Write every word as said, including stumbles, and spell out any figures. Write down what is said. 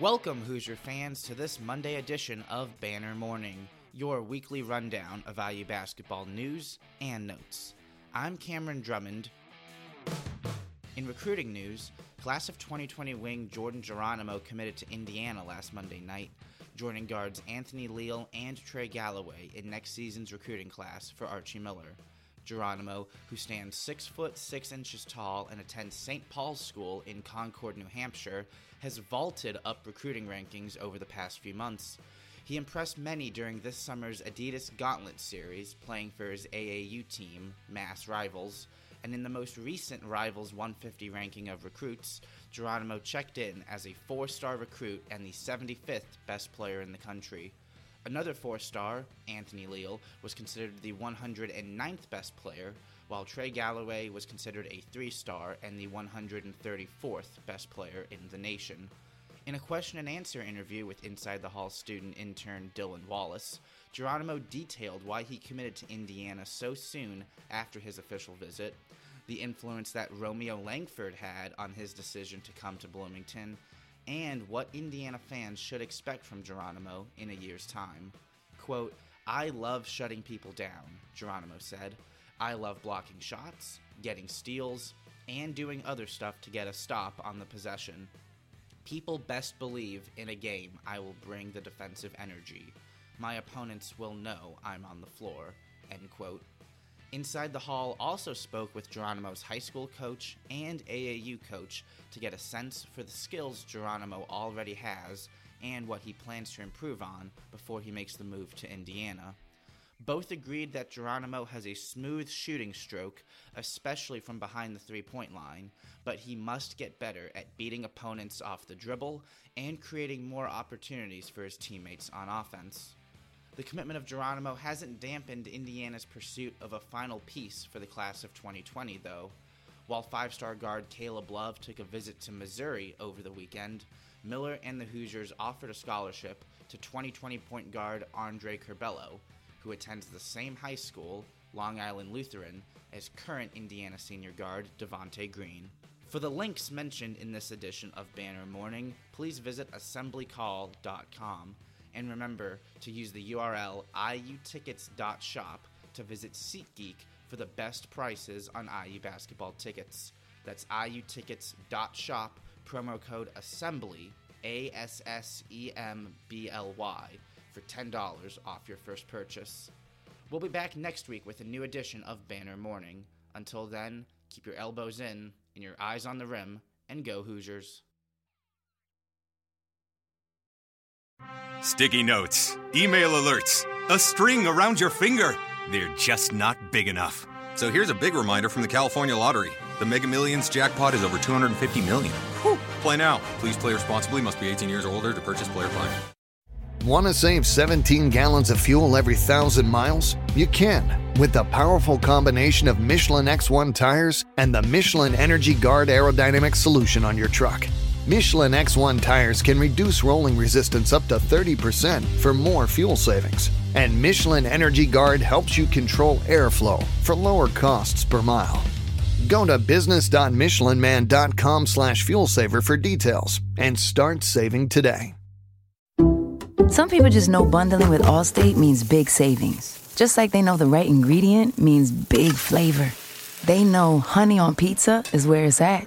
Welcome, Hoosier fans, to this Monday edition of Banner Morning, your weekly rundown of I U basketball news and notes. I'm Cameron Drummond. In recruiting news, class of twenty twenty wing Jordan Geronimo committed to Indiana last Monday night, joining guards Anthony Leal and Trey Galloway in next season's recruiting class for Archie Miller. Geronimo, who stands six foot six inches tall and attends Saint Paul's School in Concord, New Hampshire, has vaulted up recruiting rankings over the past few months. He impressed many during this summer's Adidas Gauntlet series, playing for his A A U team, Mass Rivals, and in the most recent Rivals one fifty ranking of recruits, Geronimo checked in as a four-star recruit and the seventy-fifth best player in the country. Another four-star, Anthony Leal, was considered the one hundred ninth best player, while Trey Galloway was considered a three-star and the one hundred thirty-fourth best player in the nation. In a question-and-answer interview with Inside the Hall student intern Dylan Wallace, Geronimo detailed why he committed to Indiana so soon after his official visit, the influence that Romeo Langford had on his decision to come to Bloomington, and what Indiana fans should expect from Geronimo in a year's time. Quote, "I love shutting people down," Geronimo said. "I love blocking shots, getting steals, and doing other stuff to get a stop on the possession. People best believe in a game I will bring the defensive energy. My opponents will know I'm on the floor," end quote. Inside the Hall also spoke with Geronimo's high school coach and A A U coach to get a sense for the skills Geronimo already has and what he plans to improve on before he makes the move to Indiana. Both agreed that Geronimo has a smooth shooting stroke, especially from behind the three-point line, but he must get better at beating opponents off the dribble and creating more opportunities for his teammates on offense. The commitment of Geronimo hasn't dampened Indiana's pursuit of a final piece for the class of twenty twenty, though. While five-star guard Caleb Love took a visit to Missouri over the weekend, Miller and the Hoosiers offered a scholarship to twenty twenty point guard Andre Curbelo, who attends the same high school, Long Island Lutheran, as current Indiana senior guard Devonte Green. For the links mentioned in this edition of Banner Morning, please visit assembly call dot com. And remember to use the U R L i u tickets dot shop to visit SeatGeek for the best prices on I U basketball tickets. That's i u tickets dot shop, promo code ASSEMBLY, A S S E M B L Y, for ten dollars off your first purchase. We'll be back next week with a new edition of Banner Morning. Until then, keep your elbows in and your eyes on the rim, and go Hoosiers. Sticky notes, email alerts, a string around your finger. They're just not big enough. So here's a big reminder from the California Lottery. The Mega Millions jackpot is over two hundred fifty million dollars. Whew. Play now. Please play responsibly. Must be eighteen years or older to purchase player five. Want to save seventeen gallons of fuel every one thousand miles? You can with the powerful combination of Michelin X one tires and the Michelin Energy Guard aerodynamic solution on your truck. Michelin X one tires can reduce rolling resistance up to thirty percent for more fuel savings. And Michelin Energy Guard helps you control airflow for lower costs per mile. Go to business dot michelin man dot com slash fuel saver for details and start saving today. Some people just know bundling with Allstate means big savings. Just like they know the right ingredient means big flavor. They know honey on pizza is where it's at.